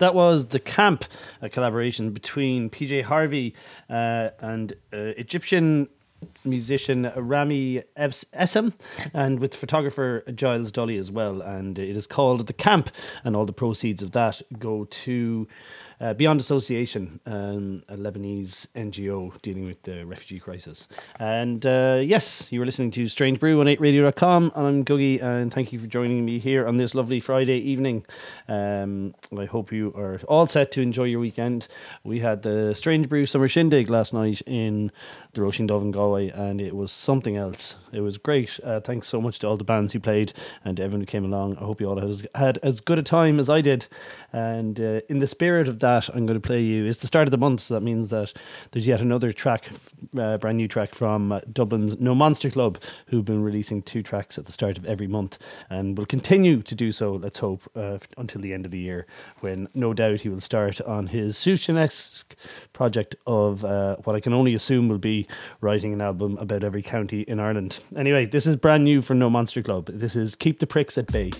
That was The Camp, a collaboration between PJ Harvey and Egyptian musician Rami Essam, and with photographer Giles Dolly as well. And it is called The Camp, and all the proceeds of that go to Beyond Association, a Lebanese NGO dealing with the refugee crisis. And yes, you were listening to Strange Brew on 8Radio.com. I'm Googie, and thank you for joining me here on this lovely Friday evening. I hope you are all set to enjoy your weekend. We had the Strange Brew Summer Shindig last night in the Roisin Dove in Galway, and it was something else. It was great. Thanks so much to all the bands who played and everyone who came along. I hope you all had as good a time as I did. And in the spirit of that, I'm going to play you. It's the start of the month, so that means that there's yet another track, brand new track from Dublin's No Monster Club, who've been releasing two tracks at the start of every month and will continue to do so, let's hope, until the end of the year, when no doubt he will start on his Sushinesque project of what I can only assume will be writing an album about every county in Ireland. Anyway, this is brand new from No Monster Club. This is Keep the Pricks at Bay.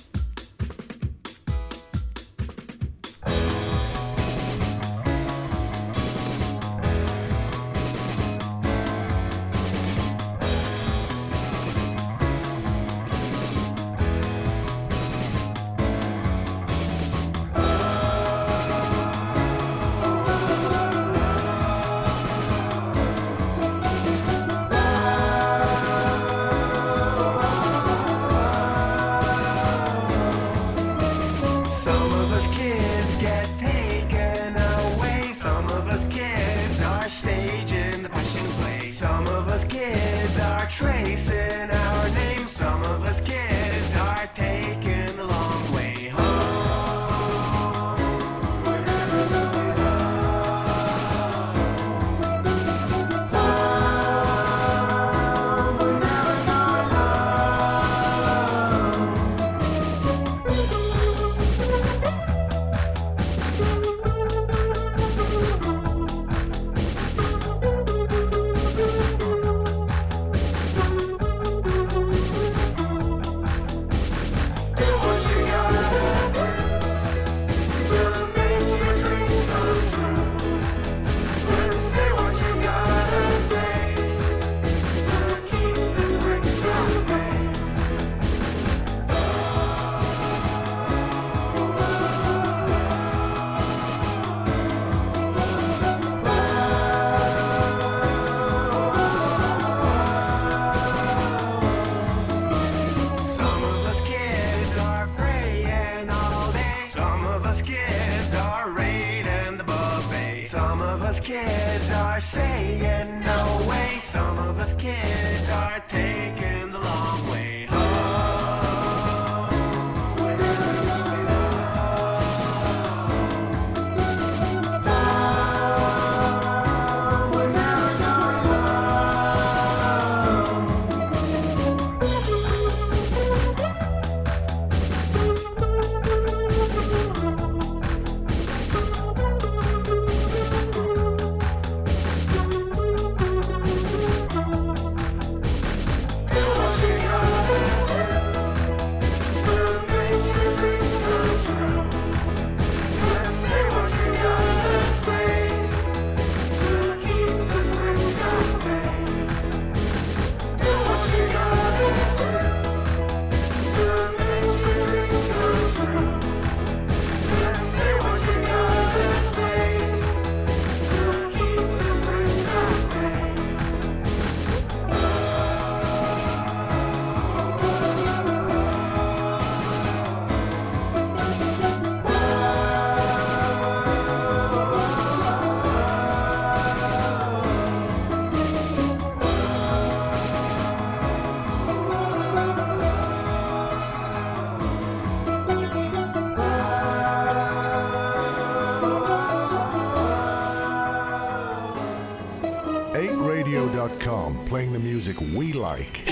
Playing the music we like.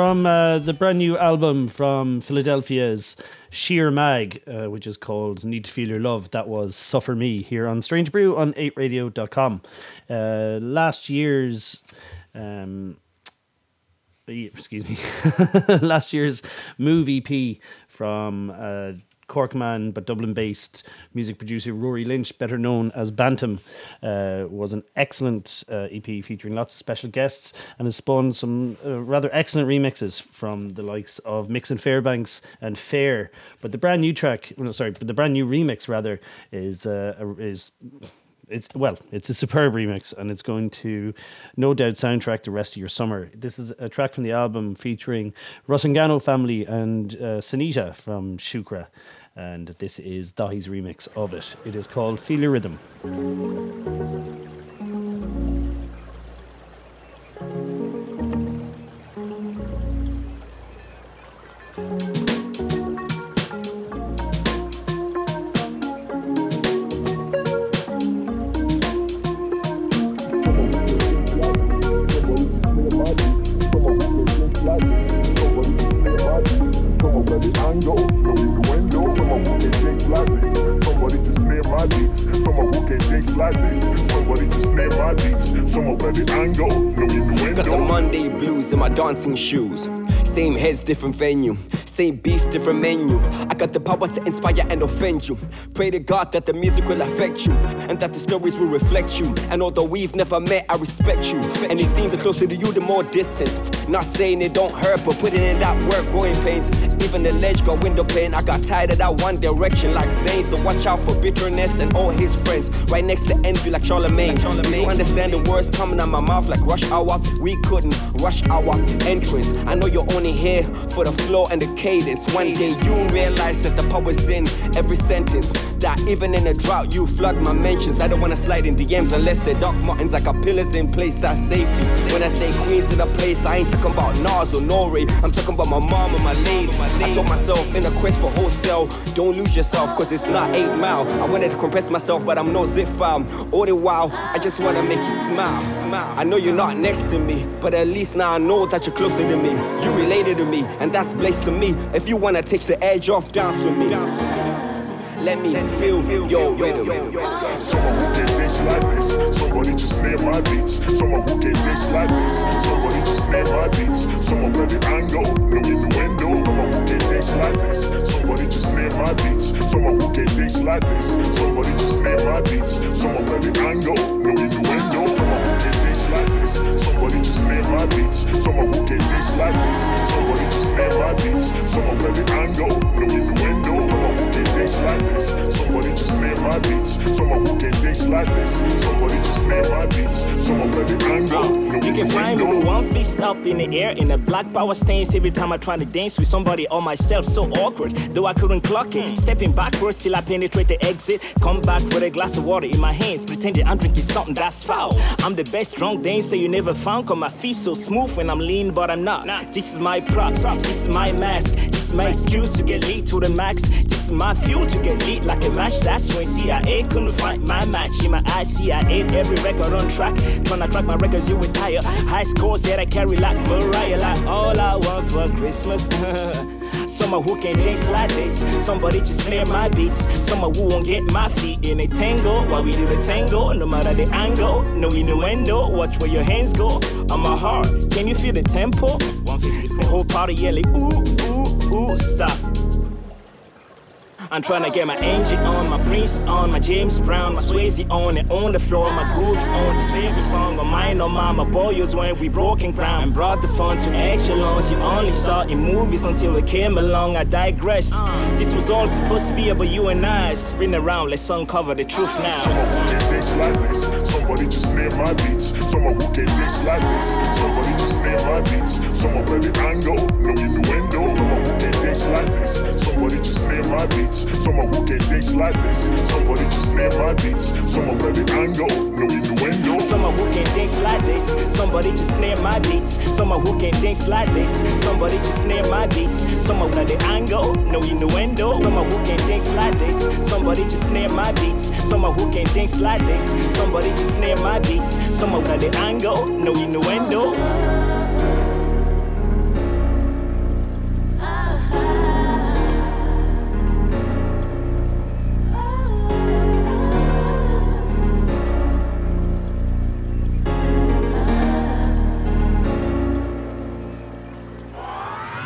from the brand new album from Philadelphia's Sheer Mag, which is called Need to Feel Your Love. That was Suffer Me here on Strange Brew on 8Radio.com. Last year's Move EP from Corkman but Dublin-based music producer Rory Lynch, better known as Bantam, was an excellent EP featuring lots of special guests and has spawned some rather excellent remixes from the likes of Mix and Fairbanks and Fair. But the brand new remix is. It's a superb remix, and it's going to no doubt soundtrack the rest of your summer. This is a track from the album featuring Rusangano Family and Sanita from Shukra, and this is Dahi's remix of it. It is called Feel Your Rhythm. Got the Monday blues in my dancing shoes. Same heads, different venue. Same beef, different menu. I got the power to inspire and offend you. Pray to God that the music will affect you, and that the stories will reflect you. And although we've never met, I respect you. And it seems the closer to you, the more distance. Not saying it don't hurt, but putting in that work, growing pains. Even the ledge got window pane. I got tired of that one direction like Zayn. So watch out for bitterness and all his friends. Right next to envy like Charlemagne. You understand the words coming out my mouth like rush hour. We couldn't rush our entrance. I know you're only here for the flow and the cadence. One day you'll realize that the power's in every sentence. That even in a drought you flood my mentions. I don't wanna slide in DMs unless they're Doc Martens. I got pillars in place, that's safety. When I say queens in the place, I ain't talking about Nas or Nori. I'm talking about my mom and my lady. I told myself in a quest for wholesale, don't lose yourself, cause it's not 8 Mile. I wanted to compress myself, but I'm no zip file. All the while, I just wanna make you smile. I know you're not next to me, but at least now I know that you're closer to me. You related to me, and that's blessed to me. If you wanna take the edge off, dance with me. Let me feel your rhythm. Someone who can dance like this. Somebody just made my beats. Someone who can dance like this. Somebody just made my beats. Someone with the angle, no innuendo. Someone who can dance like this. Somebody just made my beats. Someone who can dance like this. Somebody just made my beats. Someone with the angle, no innuendo. Someone who can dance like this. Somebody just made my beats. Someone who can dance like this. Somebody just made my beats. Someone with the angle, no innuendo. Like this. Somebody just made my beats. Someone who can dance like this. Somebody just made my beats. Someone play the angle. You can find me with one fist up in the air in a black power stance every time I try to dance with somebody or myself. So awkward, though I couldn't clock it. Stepping backwards till I penetrate the exit. Come back with a glass of water in my hands, pretending I'm drinking something that's foul. I'm the best drunk dancer you never found, cause my feet so smooth when I'm lean, but I'm not. This is my props, this is my mask. This is my excuse to get lit to the max. This is my fuel to get lit like a match. That's when CIA couldn't find my match. In my eyes, CIA every record on track. Tryna track my records, you would tire. High scores that I carry like Mariah. Like all I want for Christmas. Someone who can dance like this. Somebody just play my beats. Someone who won't get my feet in a tango. While we do the tango, no matter the angle. No innuendo, watch where your hands go. On my heart, can you feel the tempo? 154. The whole party yelling, ooh, ooh, ooh, stop. I'm trying to get my Angie on, my Prince on, my James Brown, my Swayze on, and on the floor, my groove on, this favorite song, my mind on mine, my boyos when we broken ground, and brought the fun to echelons, you only saw in movies until it came along, I digress, this was all supposed to be about you and I, spin around, let's uncover the truth now. Someone who can dance like this, somebody just made my beats, someone who can dance like this, somebody just made my beats, someone play the angle, no innuendo, someone who can dance like this, somebody just made my beats. Someone who can dance like this. Somebody just made my beats. Someone play the angle, no innuendo. Someone who can dance like this. Somebody just made my beats. Someone who can dance like this. Somebody just made my beats. Someone play the angle, no innuendo. Someone who can dance like this. Somebody just made my beats. Someone who can dance like this. Somebody just made my beats. Someone play the angle, no innuendo.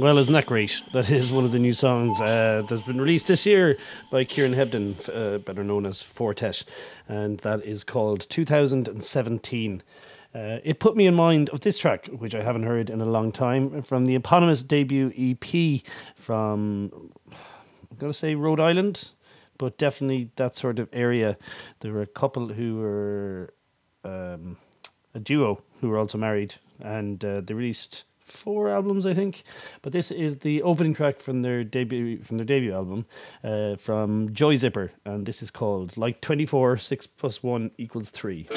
Well, isn't that great? That is one of the new songs that's been released this year by Kieran Hebden, better known as Four Tet, and that is called 2017. It put me in mind of this track, which I haven't heard in a long time, from the eponymous debut EP from, I'm going to say Rhode Island, but definitely that sort of area. There were a couple who were a duo who were also married, and they released 4 albums, I think, but this is the opening track from their debut album, from Joy Zipper, and this is called Like 24, 6 plus 1 equals 3.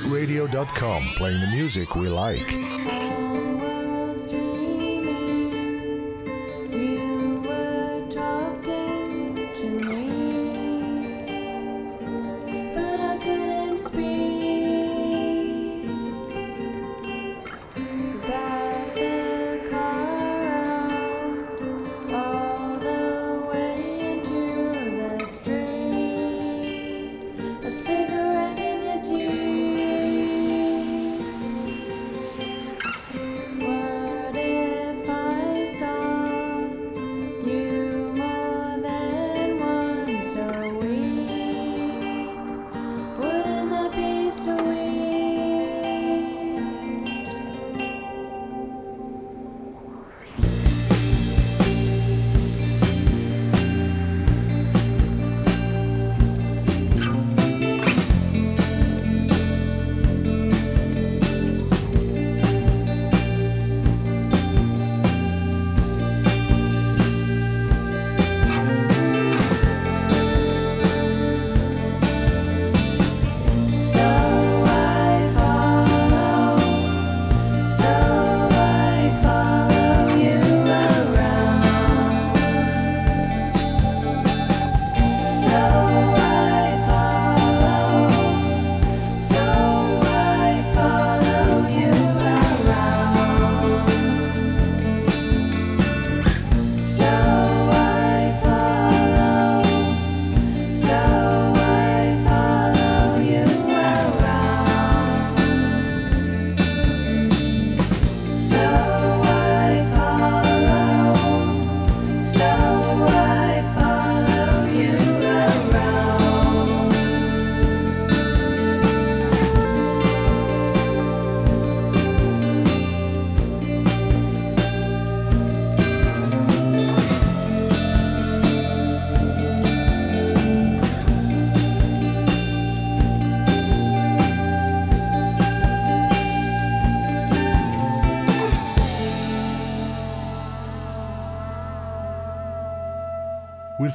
8Radio.com, playing the music we like.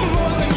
More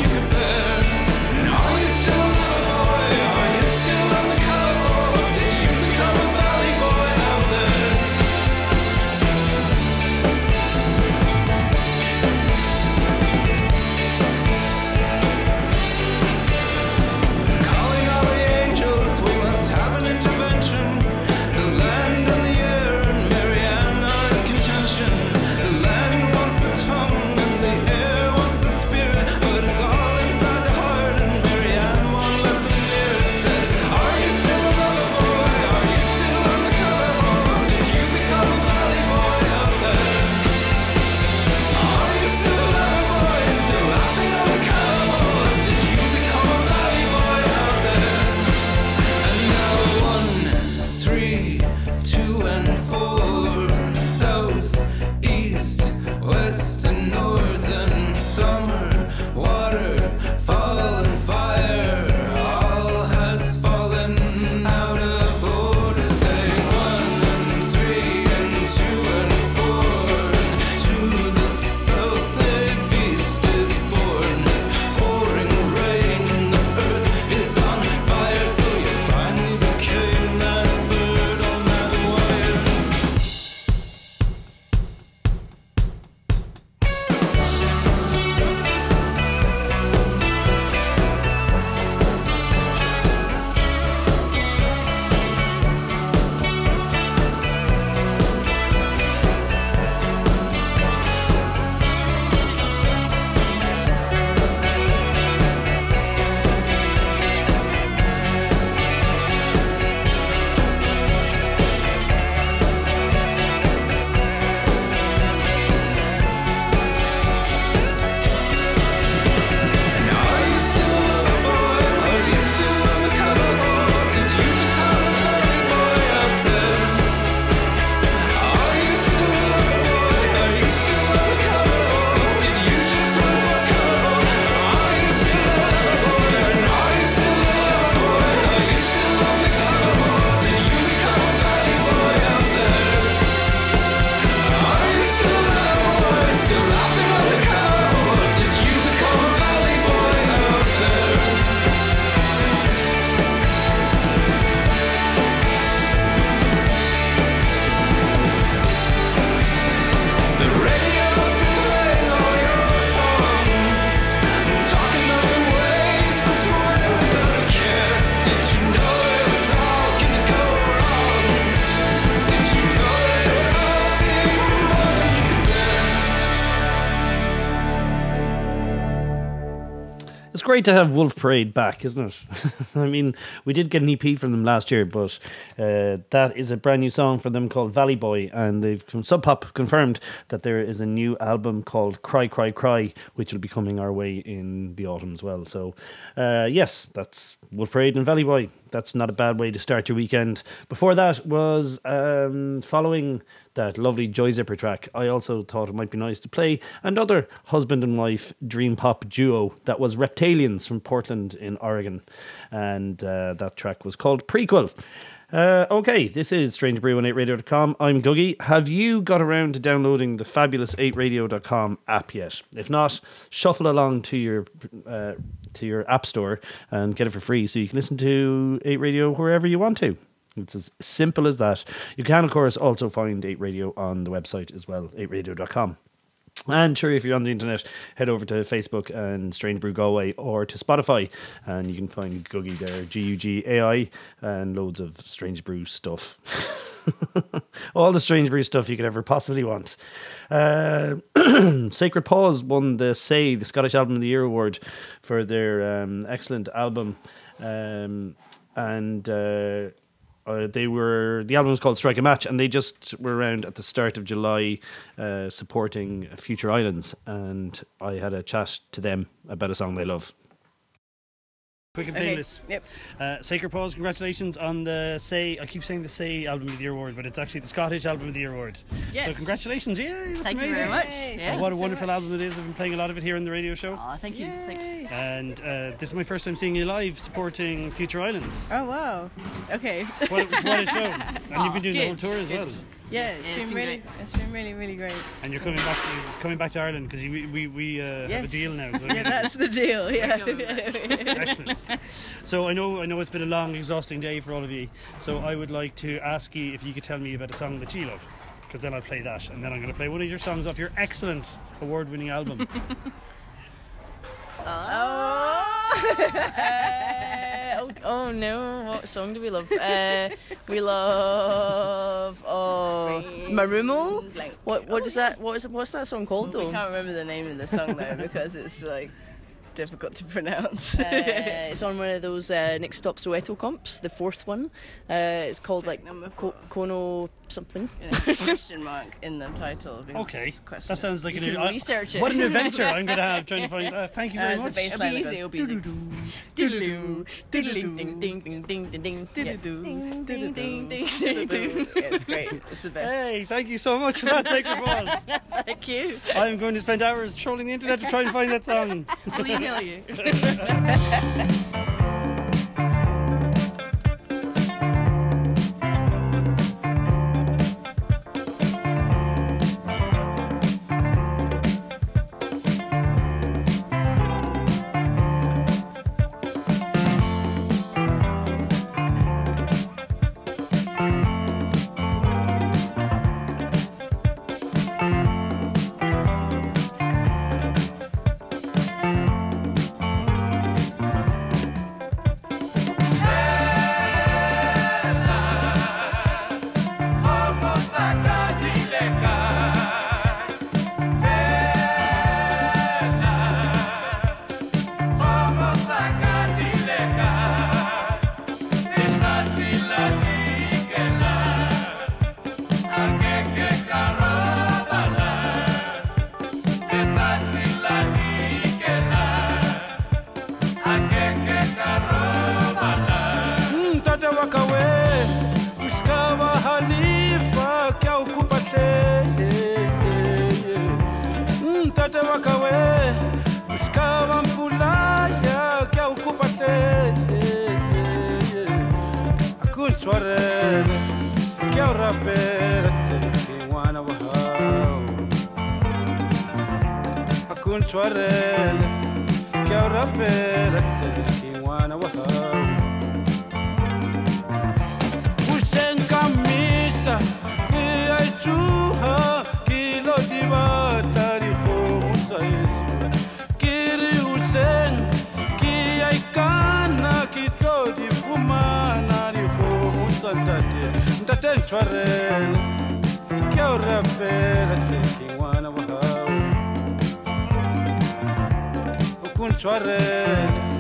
great to have Wolf Parade back, isn't it? I mean, we did get an EP from them last year, but that is a brand new song from them called Valley Boy, and they've from Sub Pop confirmed that there is a new album called Cry, Cry, Cry, which will be coming our way in the autumn as well. So, yes, that's Wolf Parade and Valley Boy. That's not a bad way to start your weekend. Before that was following that lovely Joy Zipper track. I also thought it might be nice to play another husband and wife dream pop duo. That was Reptilians from Portland in Oregon. And that track was called Prequel. Okay, this is Strange Brew on 8Radio.com. I'm Dougie. Have you got around to downloading the fabulous 8Radio.com app yet? If not, shuffle along to your app store and get it for free so you can listen to 8Radio wherever you want to. It's as simple as that. You can, of course, also find 8Radio on the website as well, 8Radio.com. And sure, if you're on the internet, head over to Facebook and Strange Brew Galway or to Spotify, and you can find Googie there, Gugai, and loads of Strange Brew stuff. All the Strange Brew stuff you could ever possibly want. Sacred Paws won the SAY, the Scottish Album of the Year Award, for their excellent album. The album was called Strike a Match, and they just were around at the start of July supporting Future Islands, and I had a chat to them about a song they love. Quick and painless. Okay. Yep. Sacred Paws, congratulations on the SAY. I keep saying the SAY Album of the Year Award, but it's actually the Scottish Album of the Year Award. Yes. So congratulations. Yay, that's thank amazing. You very much. Yeah, what a wonderful album it is. I've been playing a lot of it here on the radio show. Oh, thank you. Yay. Thanks. And this is my first time seeing you live supporting Future Islands. Oh, wow. Okay. What a show. And you've been doing the whole tour as well. Yeah, it's been really great. And you're coming back to Ireland because we have a deal now. So yeah, that's the deal. Yeah. Excellent. So I know it's been a long, exhausting day for all of you. So I would like to ask you if you could tell me about a song that you love, because then I'll play that, and then I'm going to play one of your songs off your excellent award-winning album. Oh no, what song do we love? Marumo? What's that song called though? I can't remember the name of the song though because it's like difficult to pronounce. It's on one of those Next Stop Soweto comps, the fourth one. It's called like Kono something. Yeah, question mark in the title. Okay, that sounds like you can research it. What an adventure I'm going to have trying to find that. Thank you very much. It'll be easy. It's great. It's the best. Hey, thank you so much for that, Sacred Paws. Thank you. I'm going to spend hours trolling the internet to try and find that song. I'll email you. Soirée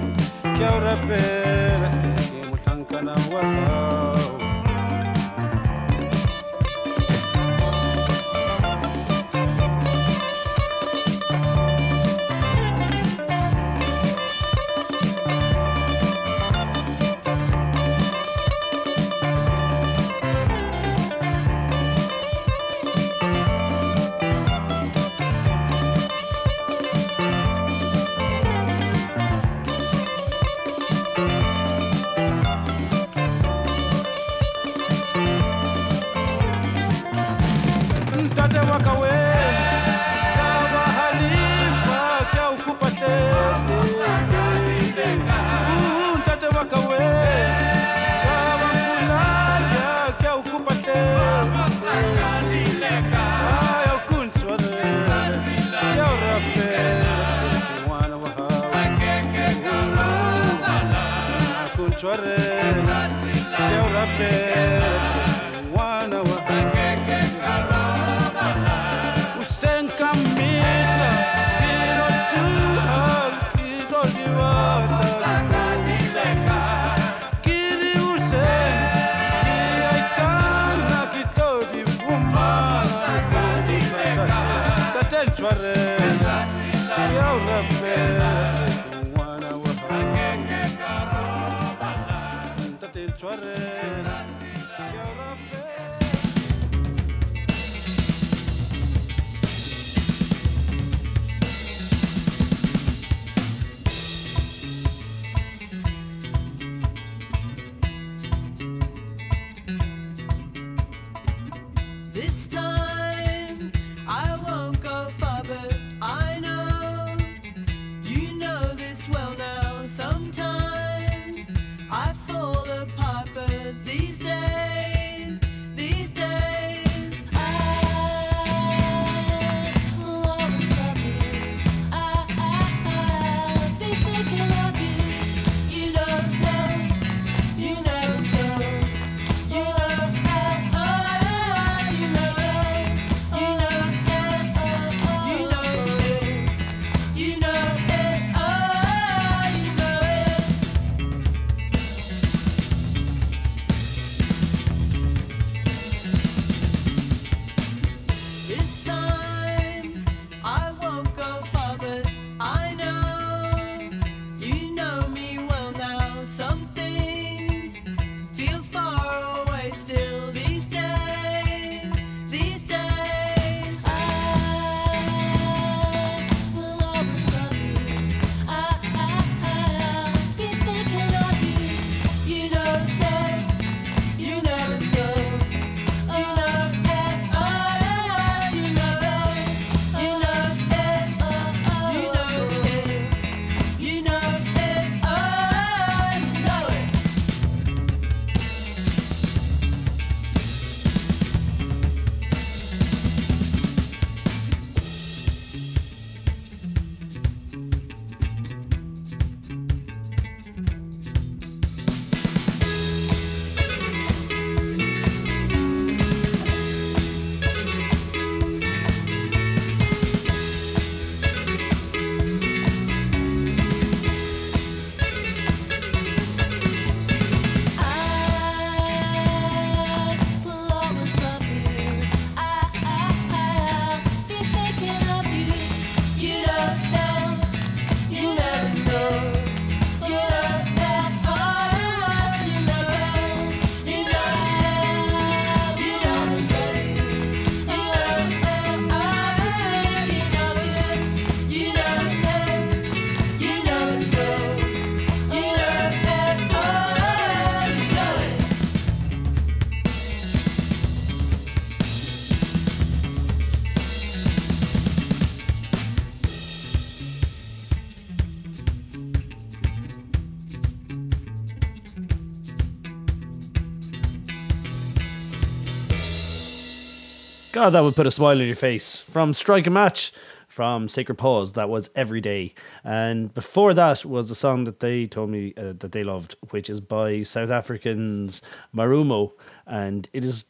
God, that would put a smile on your face. From Strike a Match, from Sacred Paws, that was Every Day. And before that was a song that they told me that they loved, which is by South Africans Marumo. And it is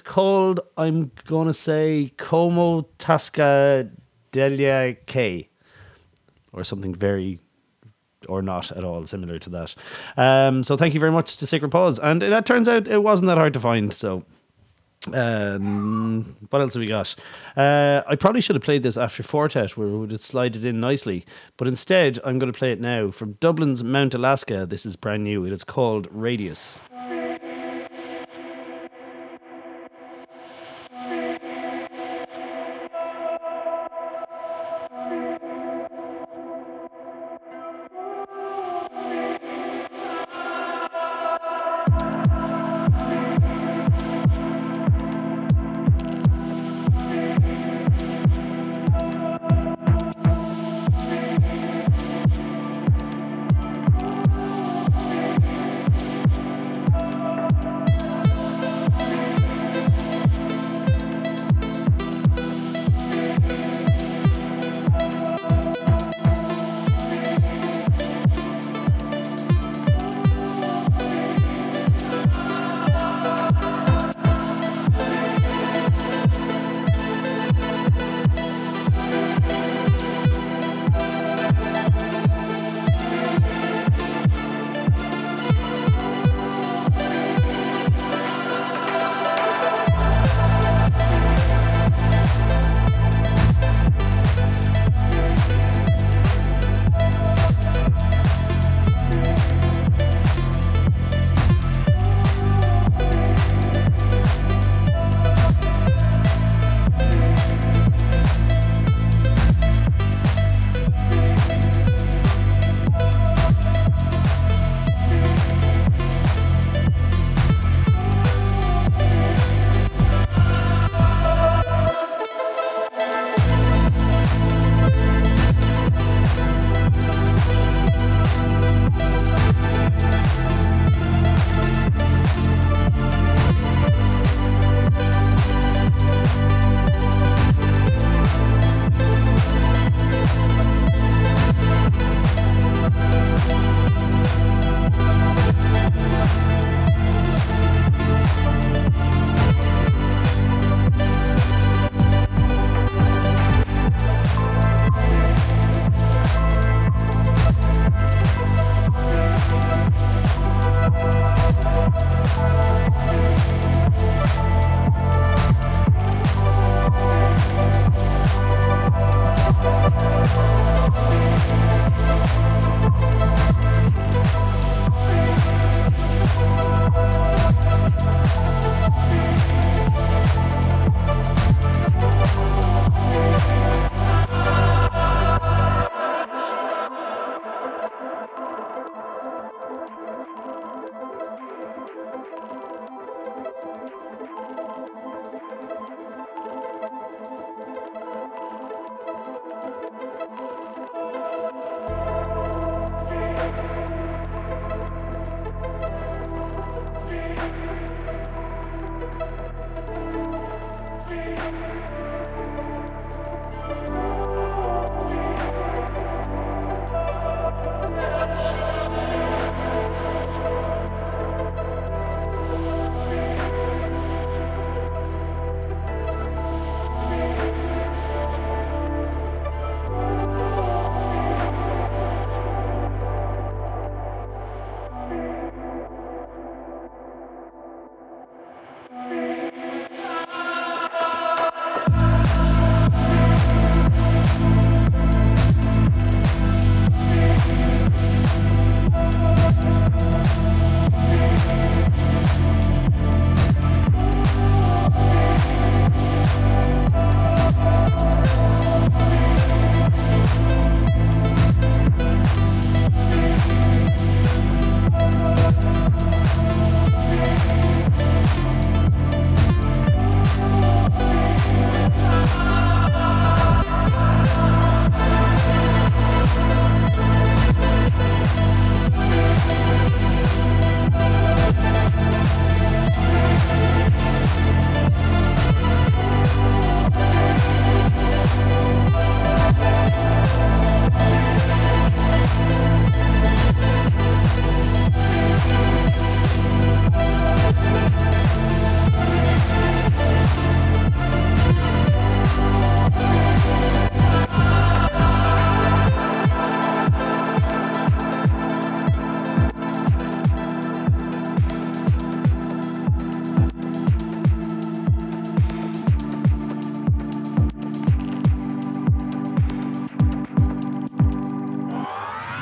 called, I'm going to say, Como Tasca Delia K. Or something very or not at all, similar to that. So thank you very much to Sacred Paws. And that turns out it wasn't that hard to find, so... what else have we got? I probably should have played this after Four Tet, where it would have slided in nicely, but instead I'm going to play it now from Dublin's Mount Alaska. This is brand new. It is called Radius.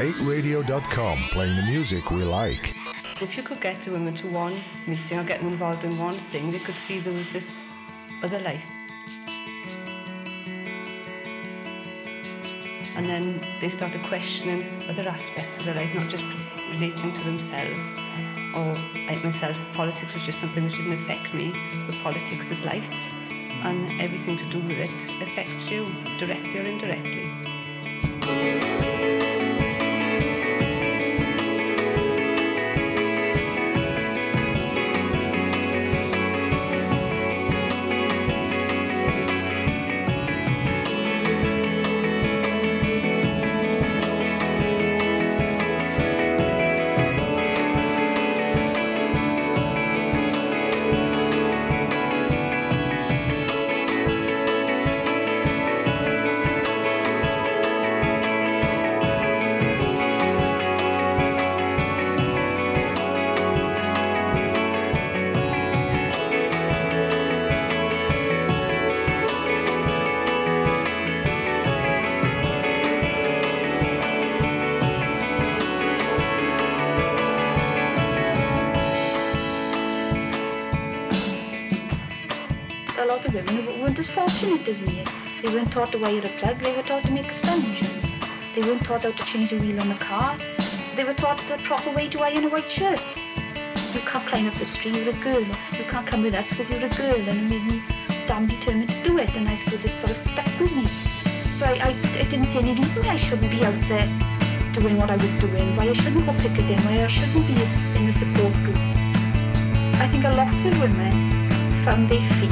8Radio.com, playing the music we like. If you could get a woman to one meeting or get them involved in one thing, they could see there was this other life. And then they started questioning other aspects of their life, not just relating to themselves. Or, like myself, politics was just something that didn't affect me, but politics is life, and everything to do with it affects you, directly or indirectly. As me. They weren't taught to wire a plug, they were taught to make a sponge. They weren't taught how to change the wheel on a car. They were taught the proper way to iron a white shirt. You can't climb up this tree, you're a girl. You can't come with us because you're a girl, and it made me damn determined to do it, and I suppose it sort of stuck with me. So I didn't see any reason I shouldn't be out there doing what I was doing, why I shouldn't go picketing, why I shouldn't be in the support group. I think a lot of women found their feet.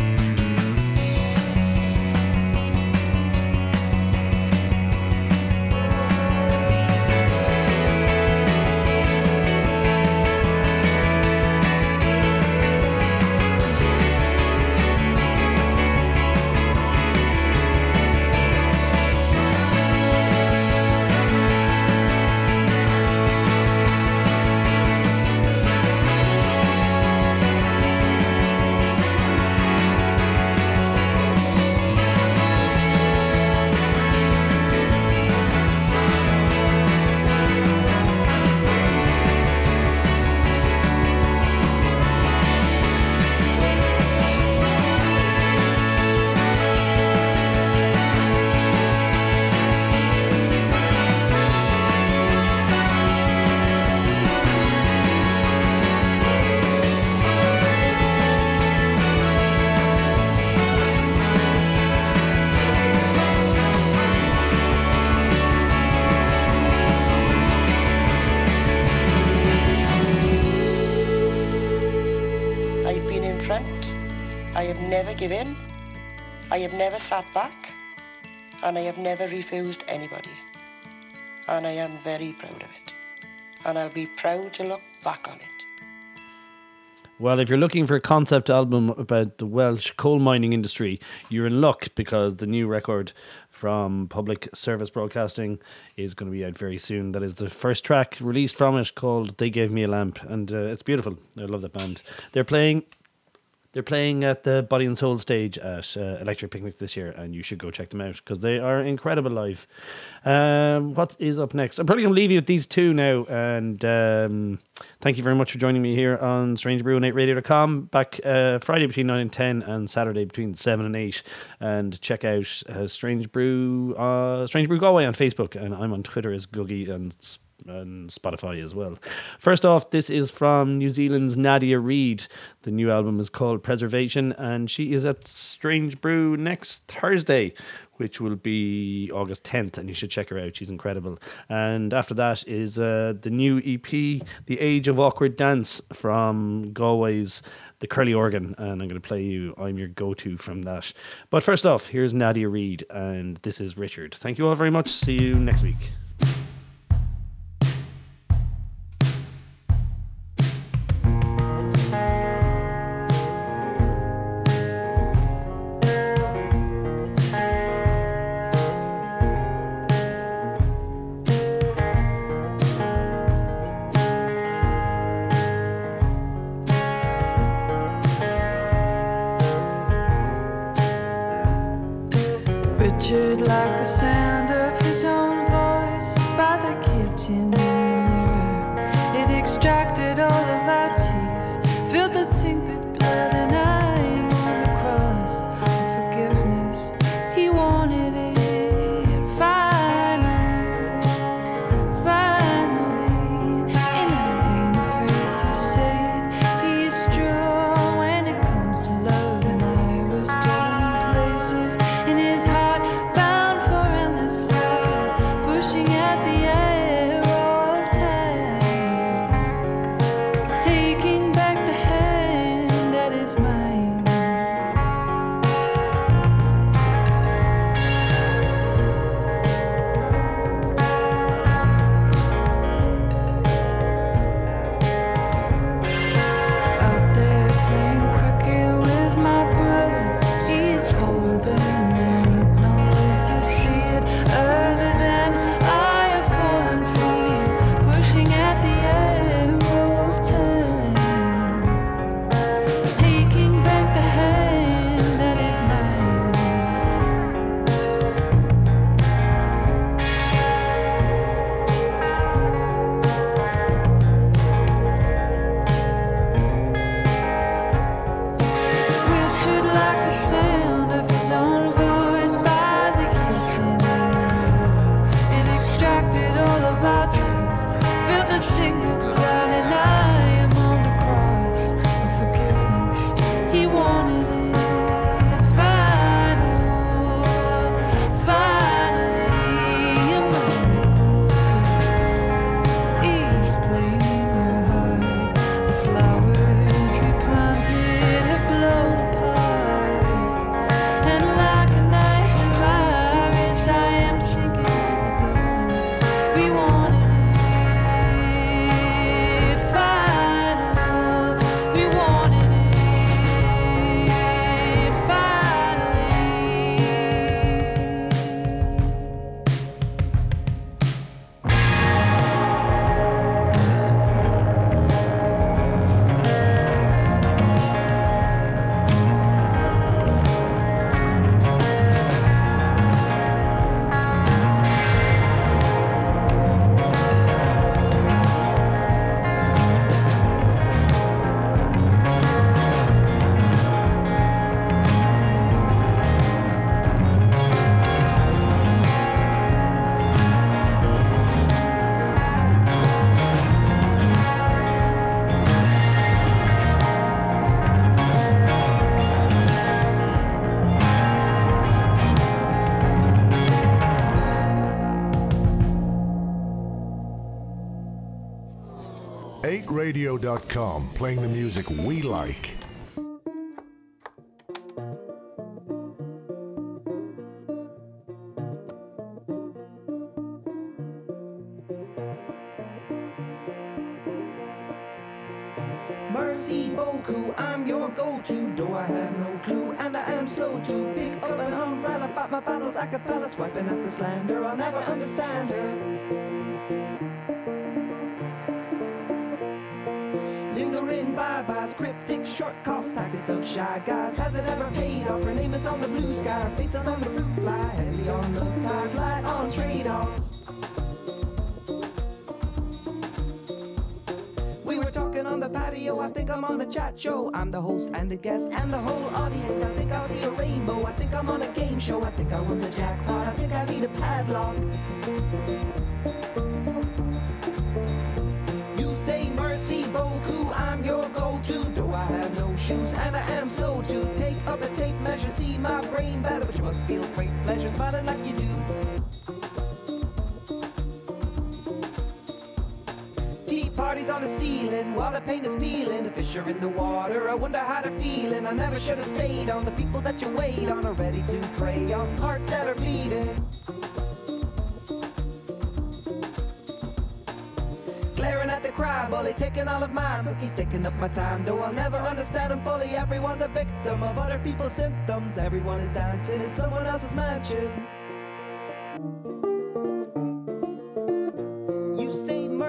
Given, I have never sat back, and I have never refused anybody, and I am very proud of it, and I'll be proud to look back on it. Well, if you're looking for a concept album about the Welsh coal mining industry, you're in luck, because the new record from Public Service Broadcasting is going to be out very soon. That is the first track released from it, called They Gave Me a Lamp, and it's beautiful. I love that band. They're playing at the Body and Soul stage at Electric Picnic this year, and you should go check them out because they are incredible live. What is up next? I'm probably going to leave you with these two now, and thank you very much for joining me here on Strange Brew and 8Radio.com, back Friday between 9 and 10 and Saturday between 7 and 8. And check out Strange Brew Galway on Facebook, and I'm on Twitter as Googie and Spotify as well. First off, this is from New Zealand's Nadia Reid. The new album is called Preservation, and she is at Strange Brew next Thursday, which will be August 10th, and you should check her out. She's incredible. And after that is the new EP, The Age of Awkward Dance, from Galway's The Curly Organ, and I'm going to play you I'm Your Go-To from that. But first off, here's Nadia Reid, and this is Richard. Thank you all very much. See you next week. Richard liked the sound of his own voice by the kitchen 8Radio.com, playing the music we like. Mercy Boku, I'm your go-to, though I have no clue, and I am slow to pick up an umbrella, fight my battles a cappella, swiping at the slander, I'll never understand her. Lingering bye-byes, cryptic short coughs, tactics of shy guys, has it ever paid off? Her name is on the blue sky, her face is on the fruit fly, heavy on love ties, light on trade-offs. On the patio, I think I'm on a chat show. I'm the host and the guest and the whole audience. I think I'll see a rainbow. I think I'm on a game show. I think I won the jackpot. I think I need a padlock. You say mercy, Boku, I'm your go-to. Though I have no shoes and I am slow to take up a tape measure. See my brain better, but you must feel great pleasure smiling like you do. Parties on the ceiling while the paint is peeling. The fish are in the water, I wonder how they're feeling. I never should have stayed on. The people that you wait on are ready to prey on hearts that are bleeding. Glaring at the crowd while they're taking all of my cookies, taking up my time, though I'll never understand them fully. Everyone's a victim of other people's symptoms. Everyone is dancing in someone else's mansion.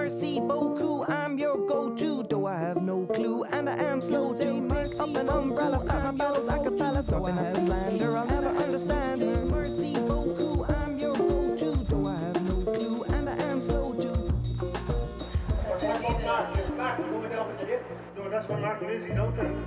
Mercy Boku, I'm your go-to, though I have no clue, and I am slow to pick up an umbrella, fight my battles a cappella, though I have slander, I'll never understand her. Mercy Boku, I'm your go-to, though I have no clue, and I am slow to. That's one Martin. Martin, over there, over the dip. No, that's one Martin is, he's out there.